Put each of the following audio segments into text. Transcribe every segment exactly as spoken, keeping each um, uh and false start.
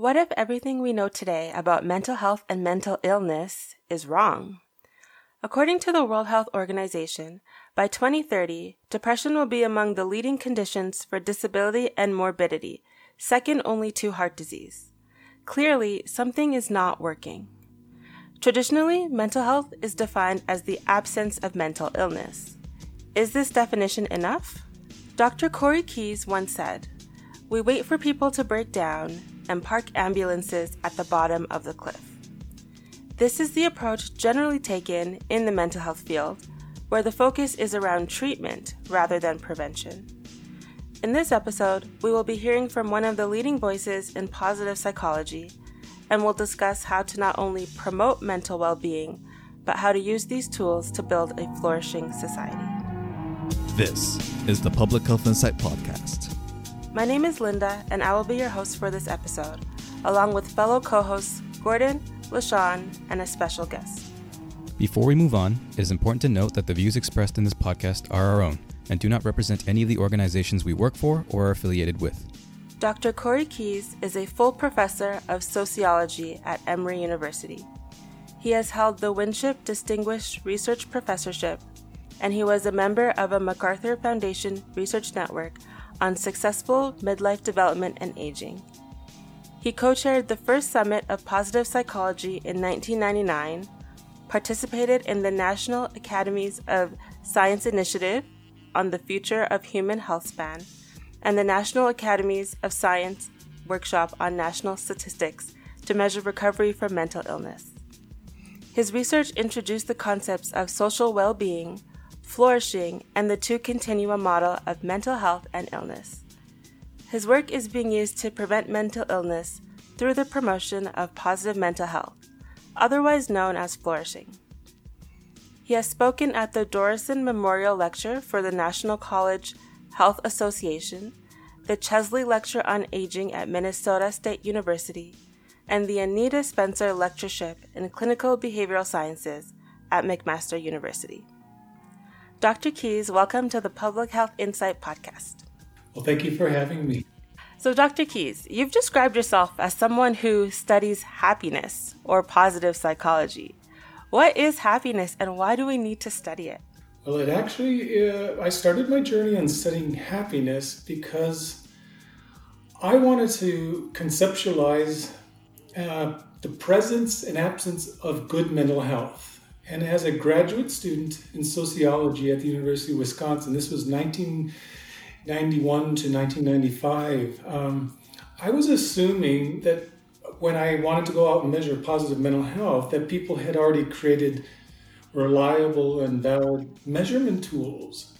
What if everything we know today about mental health and mental illness is wrong? According to the World Health Organization, by twenty thirty, depression will be among the leading conditions for disability and morbidity, second only to heart disease. Clearly, something is not working. Traditionally, mental health is defined as the absence of mental illness. Is this definition enough? Doctor Corey Keyes once said, "We wait for people to break down and park ambulances at the bottom of the cliff." This is the approach generally taken in the mental health field, where the focus is around treatment rather than prevention. In this episode, we will be hearing from one of the leading voices in positive psychology, and we'll discuss how to not only promote mental well-being, but how to use these tools to build a flourishing society. This is the Public Health Insight Podcast. My name is Linda, and I will be your host for this episode, along with fellow co-hosts Gordon, LaShawn, and a special guest. Before we move on, it is important to note that the views expressed in this podcast are our own and do not represent any of the organizations we work for or are affiliated with. Doctor Corey Keyes is a full professor of sociology at Emory University. He has held the Winship Distinguished Research Professorship, and he was a member of a MacArthur Foundation research network on successful midlife development and aging. He co-chaired the first Summit of Positive Psychology in nineteen ninety-nine, participated in the National Academies of Science Initiative on the Future of Human Healthspan, and the National Academies of Science Workshop on National Statistics to measure recovery from mental illness. His research introduced the concepts of social well-being, flourishing, and the two continuum model of mental health and illness. His work is being used to prevent mental illness through the promotion of positive mental health, otherwise known as flourishing. He has spoken at the Dorison Memorial Lecture for the National College Health Association, the Chesley Lecture on Aging at Minnesota State University, and the Anita Spencer Lectureship in Clinical Behavioral Sciences at McMaster University. Doctor Keyes, welcome to the Public Health Insight Podcast. Well, thank you for having me. So, Doctor Keyes, you've described yourself as someone who studies happiness or positive psychology. What is happiness, and why do we need to study it? Well, it actually, uh, I started my journey on studying happiness because I wanted to conceptualize uh, the presence and absence of good mental health. And as a graduate student in sociology at the University of Wisconsin, this was nineteen ninety-one to nineteen ninety-five, um, I was assuming that when I wanted to go out and measure positive mental health, that people had already created reliable and valid measurement tools.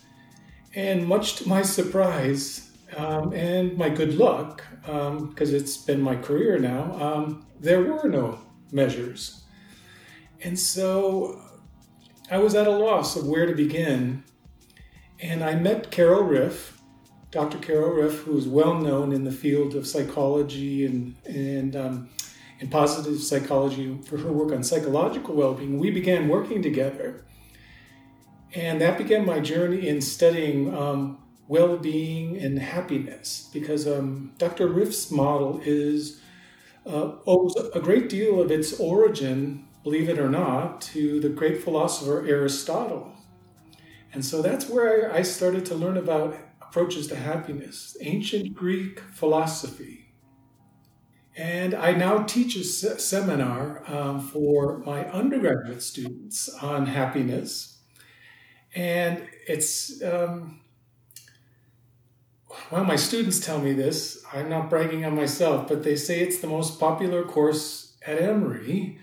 And much to my surprise um, and my good luck, because um, it's been my career now, um, there were no measures. And so I was at a loss of where to begin. And I met Carol Ryff, Doctor Carol Ryff, who's well known in the field of psychology and, and um, in positive psychology for her work on psychological well-being. We began working together, and that began my journey in studying um, well-being and happiness, because um, Doctor Riff's model is uh, owes a great deal of its origin, believe it or not, to the great philosopher Aristotle. And so that's where I started to learn about approaches to happiness, ancient Greek philosophy. And I now teach a se- seminar um, for my undergraduate students on happiness. And it's, um, well, my students tell me this, I'm not bragging on myself, but they say it's the most popular course at Emory.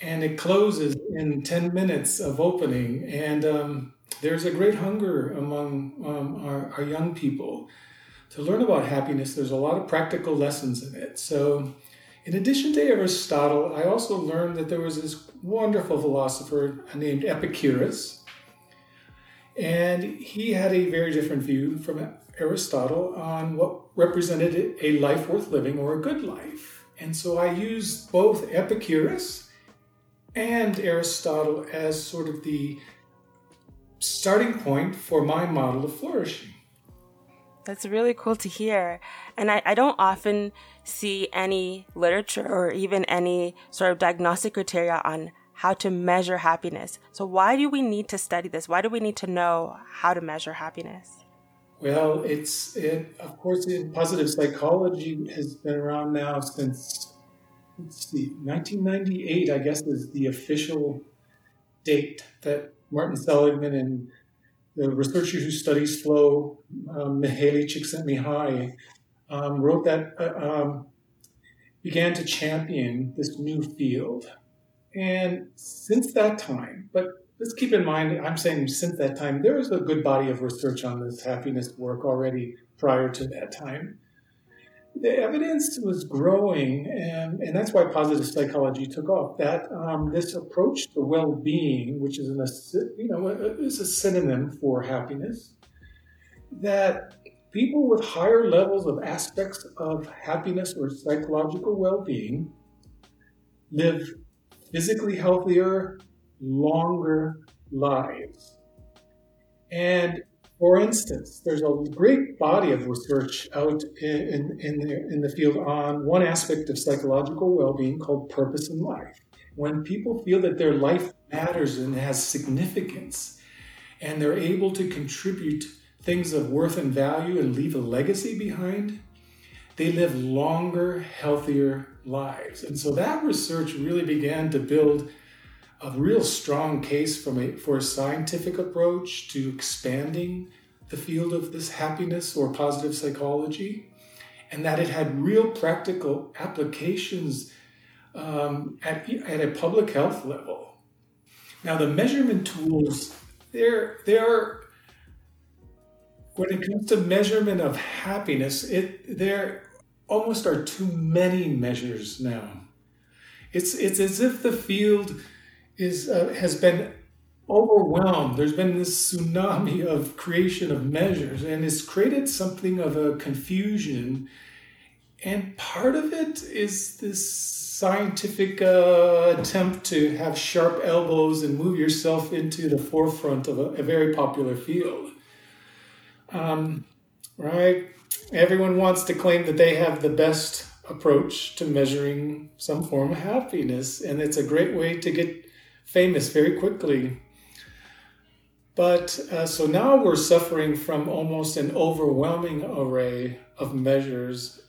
And it closes in ten minutes of opening. And um, there's a great hunger among um, our, our young people to learn about happiness. There's a lot of practical lessons in it. So in addition to Aristotle, I also learned that there was this wonderful philosopher named Epicurus. And he had a very different view from Aristotle on what represented a life worth living or a good life. And so I used both Epicurus and Aristotle as sort of the starting point for my model of flourishing. That's really cool to hear. And I, I don't often see any literature or even any sort of diagnostic criteria on how to measure happiness. So why do we need to study this? Why do we need to know how to measure happiness? Well, it's it, of course, it, positive psychology has been around now since let's see, nineteen ninety-eight, I guess, is the official date that Martin Seligman and the researcher who studies flow, um, Mihaly Csikszentmihalyi, um, wrote that, uh, um, began to champion this new field. And since that time, but let's keep in mind, I'm saying since that time, there is a good body of research on this happiness work already prior to that time. The evidence was growing, and, and that's why positive psychology took off. That um, this approach to well-being, which is an, you know, is a synonym for happiness, that people with higher levels of aspects of happiness or psychological well-being live physically healthier, longer lives. And for instance, there's a great body of research out in, in, in, the, in the field on one aspect of psychological well-being called purpose in life. When people feel that their life matters and has significance, and they're able to contribute things of worth and value and leave a legacy behind, they live longer, healthier lives. And so that research really began to build a real strong case from a, for a scientific approach to expanding the field of this happiness or positive psychology, and that it had real practical applications um, at, at a public health level. Now, the measurement tools, they're, they're when it comes to measurement of happiness, it there almost are too many measures now. It's, it's as if the field is uh, has been overwhelmed. There's been this tsunami of creation of measures, and it's created something of a confusion. And part of it is this scientific uh, attempt to have sharp elbows and move yourself into the forefront of a, a very popular field. Um, right? Everyone wants to claim that they have the best approach to measuring some form of happiness, and it's a great way to get famous very quickly. But uh, so now we're suffering from almost an overwhelming array of measures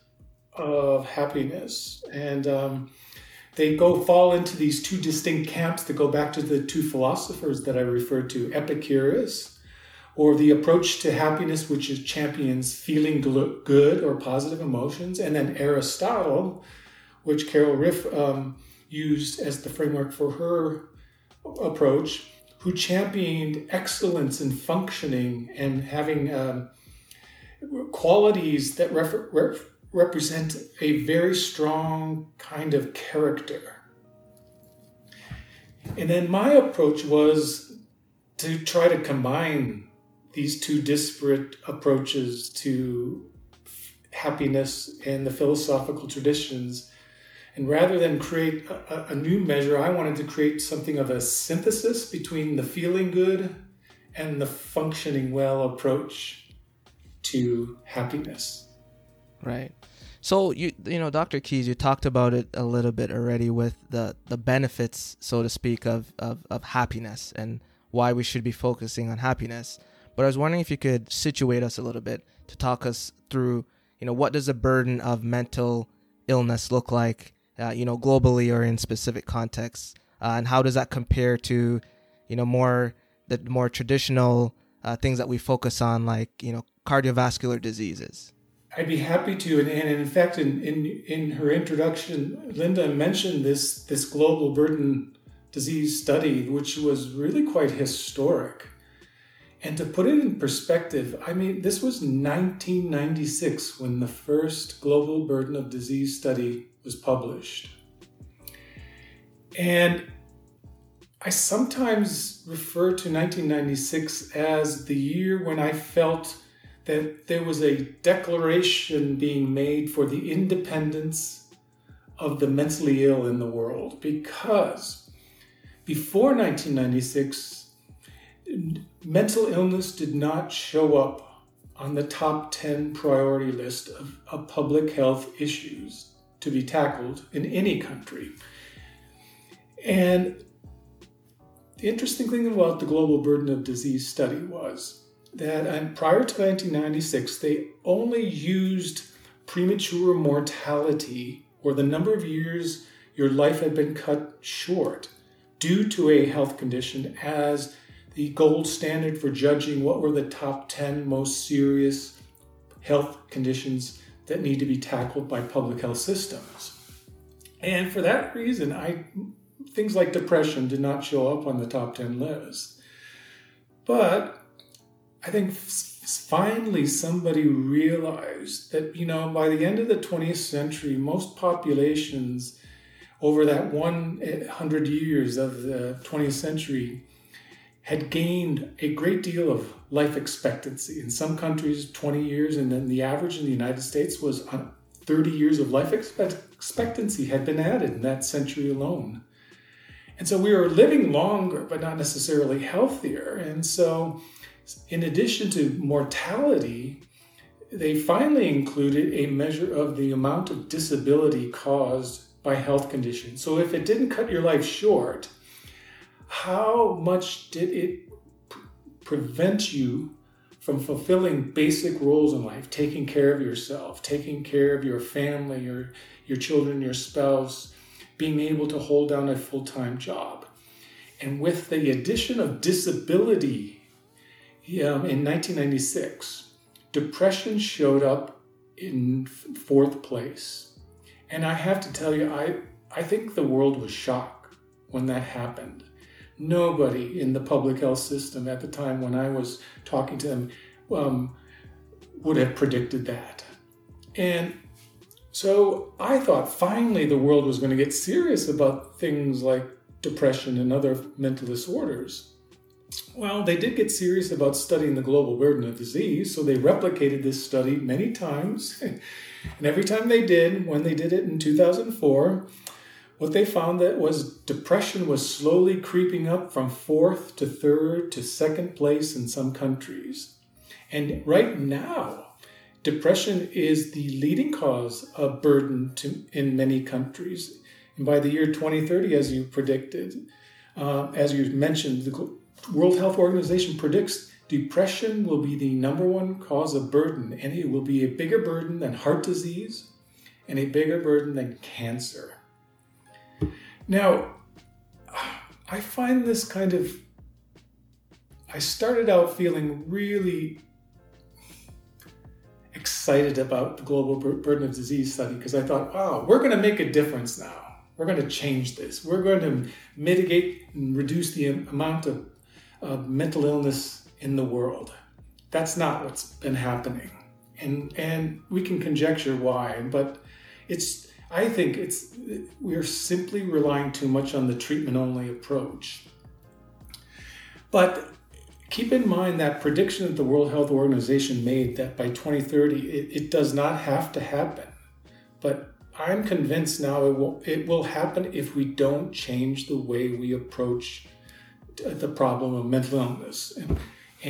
of happiness. And um, they go fall into these two distinct camps that go back to the two philosophers that I referred to, Epicurus, or the approach to happiness, which is champions feeling good or positive emotions, and then Aristotle, which Carol Ryff um, used as the framework for her approach, who championed excellence in functioning and having um, qualities that ref- ref- represent a very strong kind of character. And then my approach was to try to combine these two disparate approaches to happiness and the philosophical traditions. And rather than create a, a new measure, I wanted to create something of a synthesis between the feeling good and the functioning well approach to happiness. Right. So, you you know, Doctor Keyes, you talked about it a little bit already with the, the benefits, so to speak, of, of, of happiness and why we should be focusing on happiness. But I was wondering if you could situate us a little bit to talk us through, you know, what does the burden of mental illness look like? Uh, you know, globally or in specific contexts, uh, and how does that compare to, you know, more the more traditional uh, things that we focus on, like, you know, cardiovascular diseases? I'd be happy to, and, and in fact, in, in in her introduction, Linda mentioned this this global burden disease study, which was really quite historic. And to put it in perspective, I mean, this was nineteen ninety-six when the first global burden of disease study was published. And I sometimes refer to nineteen ninety-six as the year when I felt that there was a declaration being made for the independence of the mentally ill in the world, because before nineteen ninety-six, mental illness did not show up on the top ten priority list of, of public health issues to be tackled in any country. And the interesting thing about the Global Burden of Disease study was that um, prior to nineteen ninety-six, they only used premature mortality, or the number of years your life had been cut short due to a health condition, as the gold standard for judging what were the top ten most serious health conditions that need to be tackled by public health systems. And for that reason, I things like depression did not show up on the top ten list. But I think finally somebody realized that, you know, by the end of the twentieth century, most populations over that one hundred years of the twentieth century had gained a great deal of life expectancy. In some countries, twenty years, and then the average in the United States was thirty years of life expectancy had been added in that century alone. And so we were living longer, but not necessarily healthier. And so in addition to mortality, they finally included a measure of the amount of disability caused by health conditions. So if it didn't cut your life short, how much did it pre- prevent you from fulfilling basic roles in life, taking care of yourself, taking care of your family, your, your children, your spouse, being able to hold down a full-time job? And with the addition of disability, Um, in nineteen ninety-six, depression showed up in f- fourth place. And I have to tell you, I, I think the world was shocked when that happened. Nobody in the public health system at the time when I was talking to them um, would have predicted that. And so I thought finally the world was going to get serious about things like depression and other mental disorders. Well, they did get serious about studying the global burden of disease, so they replicated this study many times. And every time they did, when they did it in two thousand four, what they found that was depression was slowly creeping up from fourth to third to second place in some countries. And right now, depression is the leading cause of burden to, in many countries. And by the year twenty thirty, as you predicted, uh, as you mentioned, the World Health Organization predicts depression will be the number one cause of burden, and it will be a bigger burden than heart disease and a bigger burden than cancer. Now, I find this kind of, I started out feeling really excited about the Global Burden of Disease study because I thought, wow, we're going to make a difference now. We're going to change this. We're going to mitigate and reduce the amount of of mental illness in the world. That's not what's been happening. And and we can conjecture why, but it's I think it's we're simply relying too much on the treatment-only approach. But keep in mind that prediction that the World Health Organization made that by twenty thirty, it, it does not have to happen. But I'm convinced now it will, it will happen if we don't change the way we approach the problem of mental illness. And,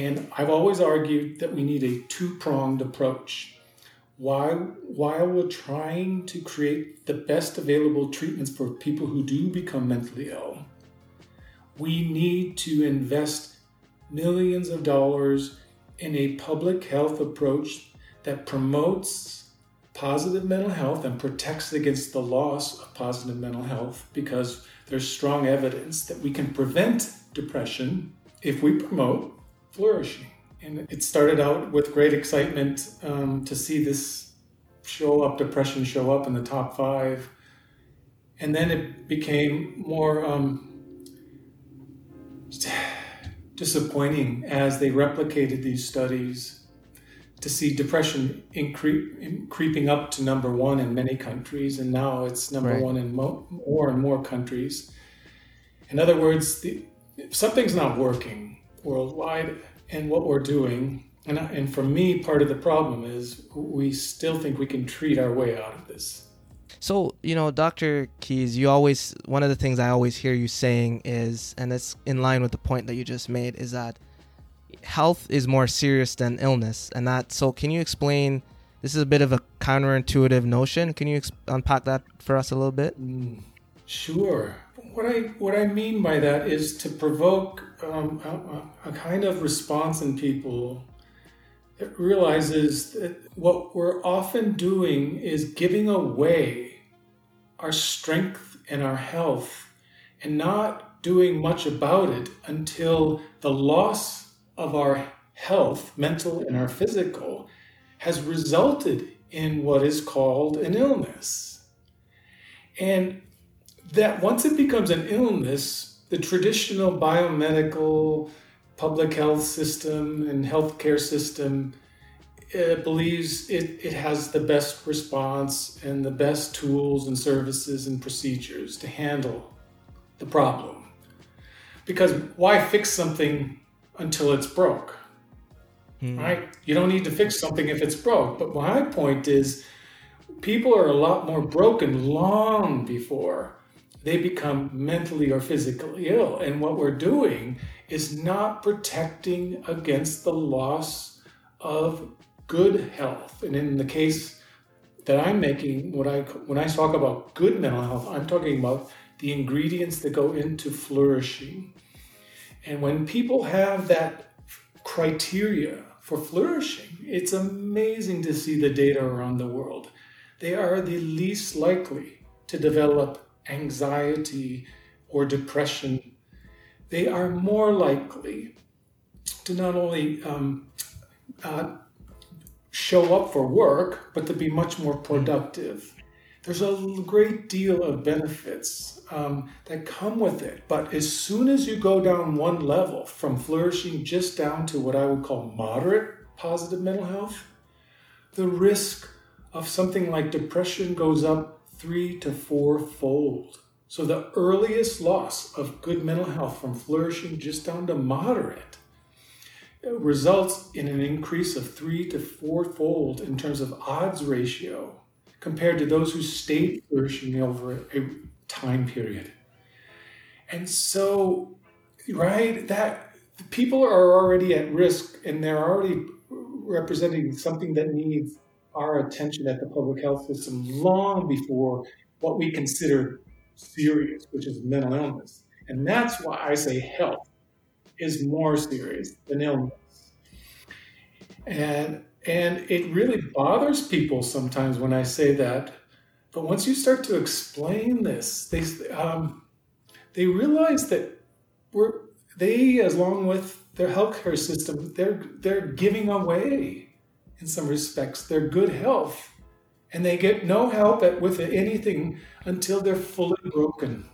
and I've always argued that we need a two-pronged approach. While, while we're trying to create the best available treatments for people who do become mentally ill, we need to invest millions of dollars in a public health approach that promotes positive mental health and protects against the loss of positive mental health, because there's strong evidence that we can prevent depression if we promote flourishing. And it started out with great excitement um, to see this show up, depression show up in the top five. And then it became more um, disappointing as they replicated these studies to see depression incre- creeping up to number one in many countries. And now it's number right. one in mo- more and more countries. In other words, the something's not working worldwide in what we're doing. And, and for me, part of the problem is we still think we can treat our way out of this. So, you know, Doctor Keyes, you always, one of the things I always hear you saying is, and it's in line with the point that you just made, is that health is more serious than illness, and that. So, can you explain? This is a bit of a counterintuitive notion. Can you ex- unpack that for us a little bit? Mm, sure. What I what I mean by that is to provoke um, a, a kind of response in people that realizes that what we're often doing is giving away our strength and our health, and not doing much about it until the loss of our health, mental and our physical, has resulted in what is called an illness. And that once it becomes an illness, the traditional biomedical public health system and healthcare system uh, believes it, it has the best response and the best tools and services and procedures to handle the problem. Because why fix something until it's broke? Mm. Right? You don't need to fix something if it's broke. But my point is, people are a lot more broken long before they become mentally or physically ill. And what we're doing is not protecting against the loss of good health. And in the case that I'm making, what I, when I talk about good mental health, I'm talking about the ingredients that go into flourishing. And when people have that criteria for flourishing, it's amazing to see the data around the world. They are the least likely to develop anxiety or depression. They are more likely to not only um, uh, show up for work, but to be much more productive. There's a great deal of benefits um, that come with it. But as soon as you go down one level from flourishing just down to what I would call moderate positive mental health, the risk of something like depression goes up three to four fold. So the earliest loss of good mental health from flourishing just down to moderate results in an increase of three to four fold in terms of odds ratio compared to those who stayed flourishing over a time period. And so, right, that people are already at risk, and they're already representing something that needs our attention at the public health system long before what we consider serious, which is mental illness. And that's why I say health is more serious than illness. And And it really bothers people sometimes when I say that. But once you start to explain this, they um, they realize that we're they, along with their healthcare system, they're they're giving away, in some respects, their good health, and they get no help at, with anything until they're fully broken.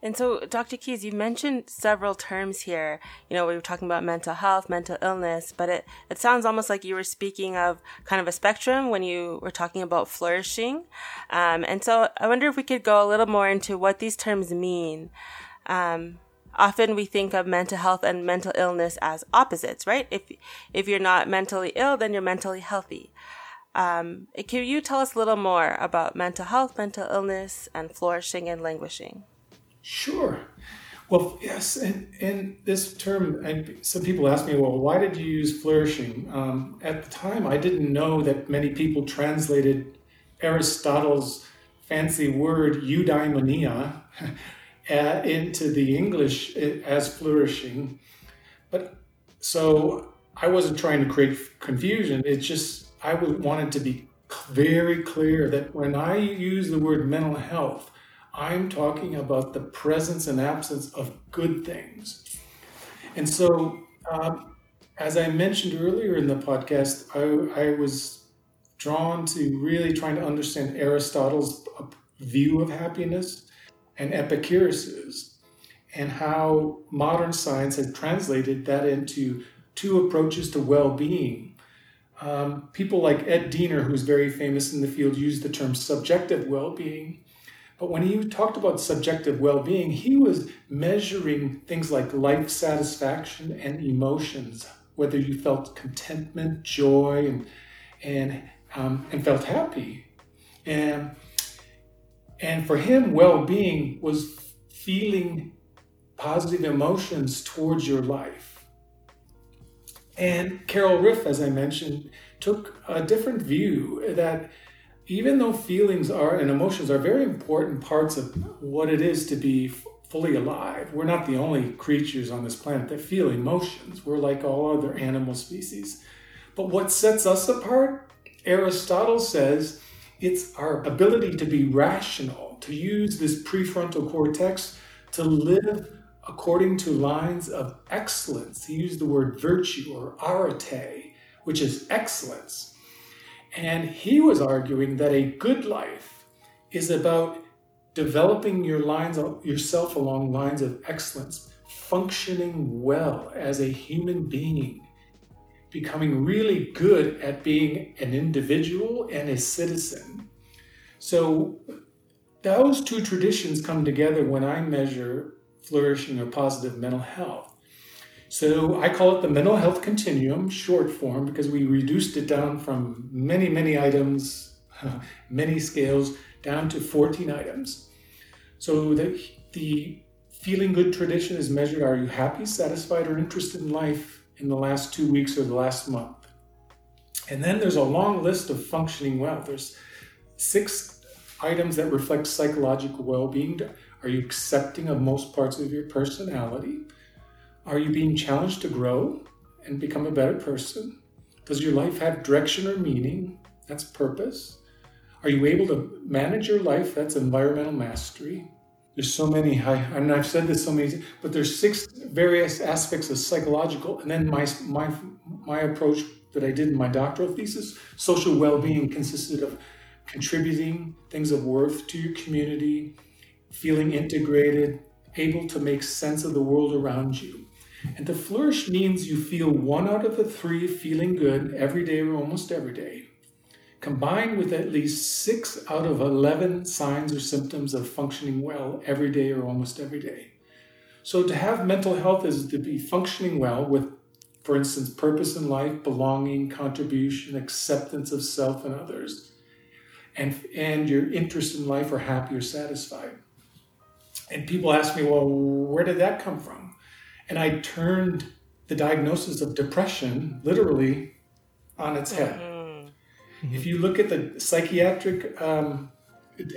And so, Doctor Keyes, you mentioned several terms here. You know, we were talking about mental health, mental illness, but it, it sounds almost like you were speaking of kind of a spectrum when you were talking about flourishing. Um, and so I wonder if we could go a little more into what these terms mean. Um, often we think of mental health and mental illness as opposites, right? If, if you're not mentally ill, then you're mentally healthy. Um, can you tell us a little more about mental health, mental illness, and flourishing and languishing? Sure. Well, yes, and, and this term, and some people ask me, well, why did you use flourishing? Um, at the time, I didn't know that many people translated Aristotle's fancy word eudaimonia uh, into the English as flourishing. But so I wasn't trying to create confusion. It's just I wanted to be very clear that when I use the word mental health, I'm talking about the presence and absence of good things. And so, um, as I mentioned earlier in the podcast, I, I was drawn to really trying to understand Aristotle's view of happiness and Epicurus's, and how modern science has translated that into two approaches to well-being. Um, people like Ed Diener, who's very famous in the field, used the term subjective well-being. But when he talked about subjective well-being, he was measuring things like life satisfaction and emotions, whether you felt contentment, joy, and and, um, and felt happy. And, and for him, well-being was feeling positive emotions towards your life. And Carol Ryff, as I mentioned, took a different view that even though feelings are and emotions are very important parts of what it is to be fully alive, we're not the only creatures on this planet that feel emotions. We're like all other animal species. But what sets us apart, Aristotle says, it's our ability to be rational, to use this prefrontal cortex to live according to lines of excellence. He used the word virtue or arete, which is excellence. And he was arguing that a good life is about developing your lines of, yourself along lines of excellence, functioning well as a human being, becoming really good at being an individual and a citizen. So those two traditions come together when I measure flourishing or positive mental health. So I call it the mental health continuum, short form, because we reduced it down from many, many items, many scales, down to fourteen items. So the, the feeling good tradition is measured, are you happy, satisfied, or interested in life in the last two weeks or the last month? And then there's a long list of functioning well. There's six items that reflect psychological well-being. Are you accepting of most parts of your personality? Are you being challenged to grow and become a better person? Does your life have direction or meaning? That's purpose. Are you able to manage your life? That's environmental mastery. There's so many, I, I mean, I've said this so many times, but there's six various aspects of psychological, and then my, my, my approach that I did in my doctoral thesis, social well-being, consisted of contributing things of worth to your community, feeling integrated, able to make sense of the world around you. And to flourish means you feel one out of the three feeling good every day or almost every day, combined with at least six out of eleven signs or symptoms of functioning well every day or almost every day. So to have mental health is to be functioning well with, for instance, purpose in life, belonging, contribution, acceptance of self and others, and, and your interest in life or happy or satisfied. And people ask me, well, where did that come from? And I turned the diagnosis of depression literally on its head. Mm-hmm. If you look at the psychiatric, um,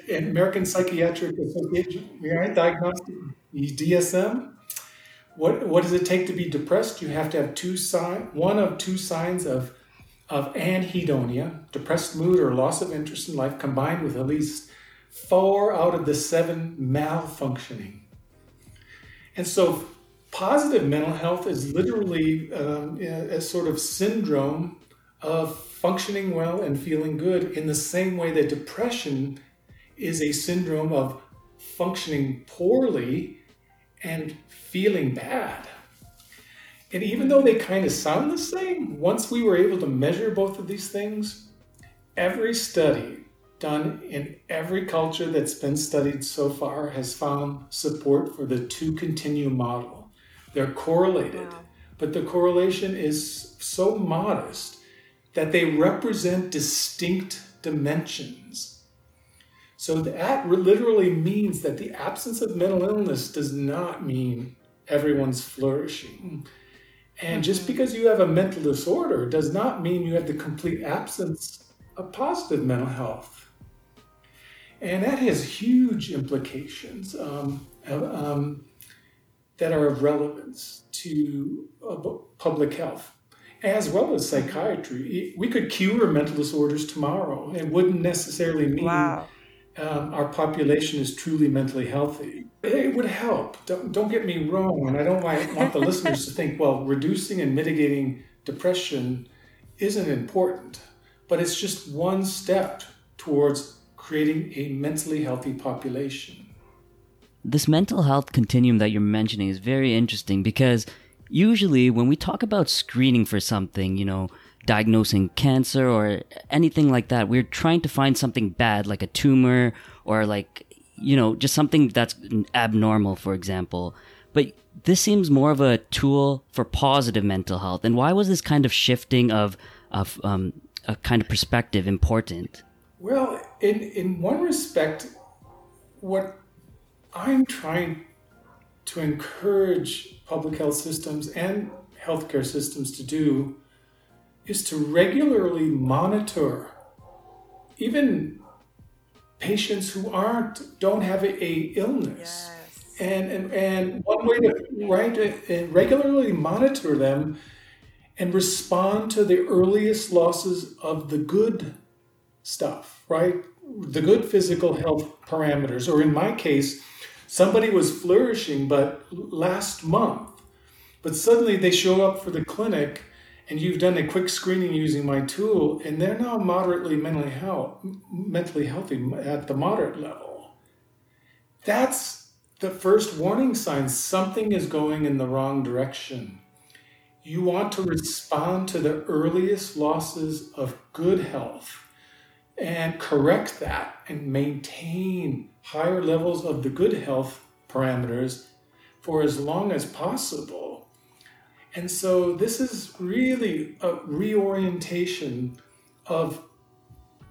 American Psychiatric Association, right? Diagnostic, D S M, what, what does it take to be depressed? You have to have two sign, one of two signs of, of anhedonia, depressed mood or loss of interest in life, combined with at least four out of the seven malfunctioning. And so positive mental health is literally um, a, a sort of syndrome of functioning well and feeling good, in the same way that depression is a syndrome of functioning poorly and feeling bad. And even though they kind of sound the same, once we were able to measure both of these things, every study done in every culture that's been studied so far has found support for the two continuum model. They're correlated, wow. But the correlation is so modest that they represent distinct dimensions. So that literally means that the absence of mental illness does not mean everyone's flourishing. And just because you have a mental disorder does not mean you have the complete absence of positive mental health. And that has huge implications um, um, that are of relevance to uh, public health, as well as psychiatry. We could cure mental disorders tomorrow. It wouldn't necessarily mean wow. um, our population is truly mentally healthy. It would help. Don't, don't get me wrong. And I don't want the listeners to think, well, reducing and mitigating depression isn't important. But it's just one step towards creating a mentally healthy population. This mental health continuum that you're mentioning is very interesting, because usually when we talk about screening for something, you know, diagnosing cancer or anything like that, we're trying to find something bad, like a tumor or like, you know, just something that's abnormal, for example. But this seems more of a tool for positive mental health. And why was this kind of shifting of, of um, a kind of perspective important? Well, in, in one respect, what I'm trying to encourage public health systems and healthcare systems to do is to regularly monitor even patients who aren't, don't have a, a illness. Yes. And, and and one way to right and regularly monitor them and respond to the earliest losses of the good stuff, right? The good physical health parameters, or in my case, somebody was flourishing, but last month, but suddenly they show up for the clinic and you've done a quick screening using my tool and they're now moderately mentally health, mentally healthy at the moderate level. That's the first warning sign. Something is going in the wrong direction. You want to respond to the earliest losses of good health and correct that and maintain higher levels of the good health parameters for as long as possible. And so this is really a reorientation of,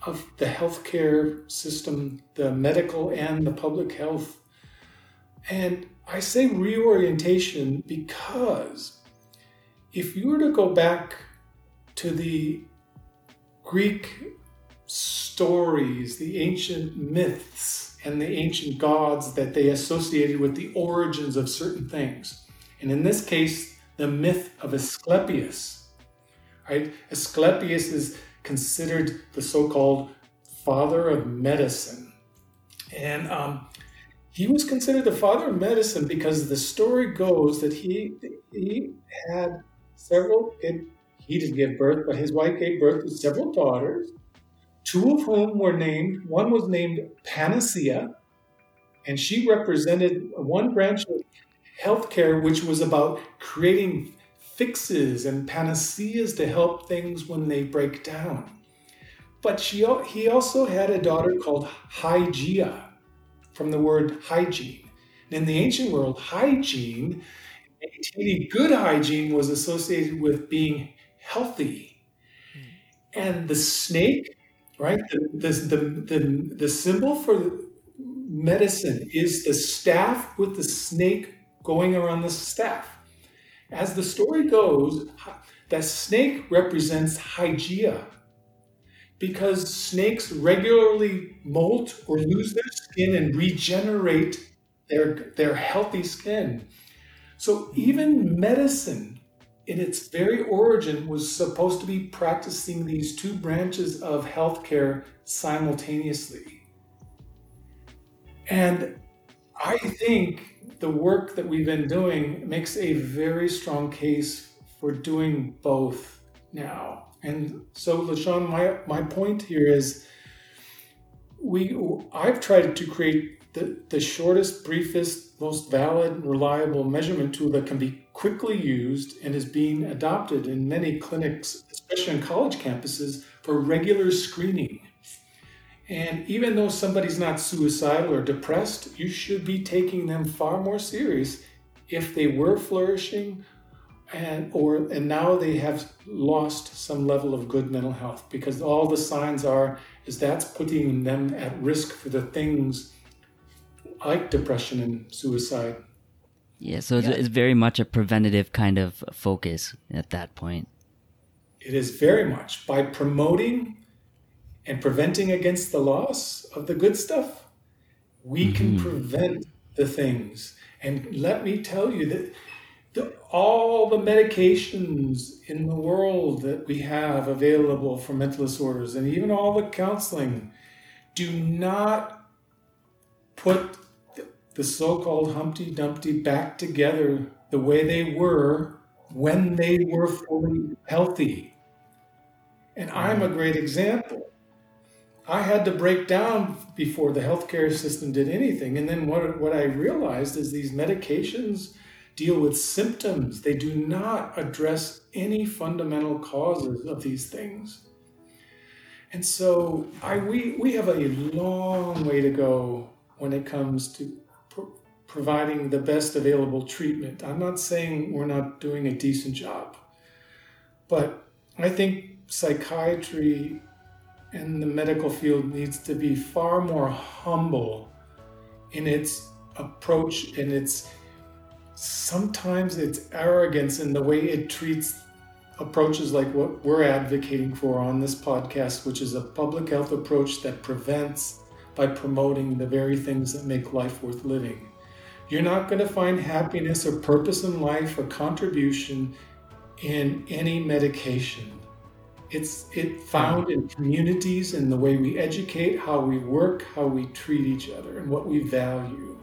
of the healthcare system, the medical and the public health. And I say reorientation because if you were to go back to the Greek stories, the ancient myths, and the ancient gods that they associated with the origins of certain things. And in this case, the myth of Asclepius, right? Asclepius is considered the so-called father of medicine. And um, he was considered the father of medicine because the story goes that he, he had several, it, he didn't give birth, but his wife gave birth to several daughters. Two of whom were named, one was named Panacea, and she represented one branch of healthcare, which was about creating fixes and panaceas to help things when they break down. But she, he also had a daughter called Hygieia, from the word hygiene. And in the ancient world, hygiene, maintaining good hygiene, was associated with being healthy. And the snake, right? The, the, the, the symbol for medicine is the staff with the snake going around the staff. As the story goes, that snake represents Hygieia because snakes regularly molt or lose their skin and regenerate their, their healthy skin. So even medicine in its very origin was supposed to be practicing these two branches of healthcare simultaneously. And I think the work that we've been doing makes a very strong case for doing both now. And so, LaShawn, my, my point here is we I've tried to create the, the shortest, briefest, most valid and reliable measurement tool that can be quickly used and is being adopted in many clinics, especially on college campuses, for regular screening. And even though somebody's not suicidal or depressed, you should be taking them far more serious if they were flourishing and or and now they have lost some level of good mental health, because all the signs are is that's putting them at risk for the things like depression and suicide. Yeah, so yeah. It's very much a preventative kind of focus at that point. It is very much. By promoting and preventing against the loss of the good stuff, we mm-hmm. can prevent the things. And let me tell you that the, all the medications in the world that we have available for mental disorders, and even all the counseling, do not put the so-called Humpty Dumpty back together the way they were when they were fully healthy. And I'm a great example. I had to break down before the healthcare system did anything. And then what, what I realized is these medications deal with symptoms. They do not address any fundamental causes of these things. And so I, we, we have a long way to go when it comes to providing the best available treatment. I'm not saying we're not doing a decent job, but I think psychiatry and the medical field needs to be far more humble in its approach and its sometimes it's arrogance in the way it treats approaches like what we're advocating for on this podcast, which is a public health approach that prevents by promoting the very things that make life worth living. You're not going to find happiness or purpose in life or contribution in any medication. It's it found in communities, in the way we educate, how we work, how we treat each other, and what we value.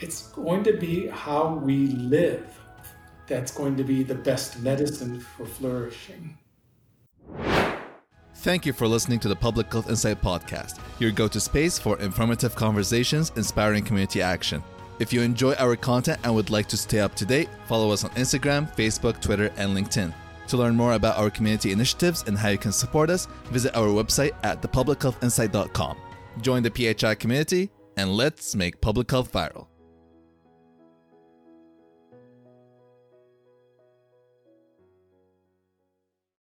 It's going to be how we live that's going to be the best medicine for flourishing. Thank you for listening to the Public Health Insight Podcast, your go-to space for informative conversations, inspiring community action. If you enjoy our content and would like to stay up to date, follow us on Instagram, Facebook, Twitter, and LinkedIn. To learn more about our community initiatives and how you can support us, visit our website at the public health insight dot com. Join the P H I community, and let's make public health viral.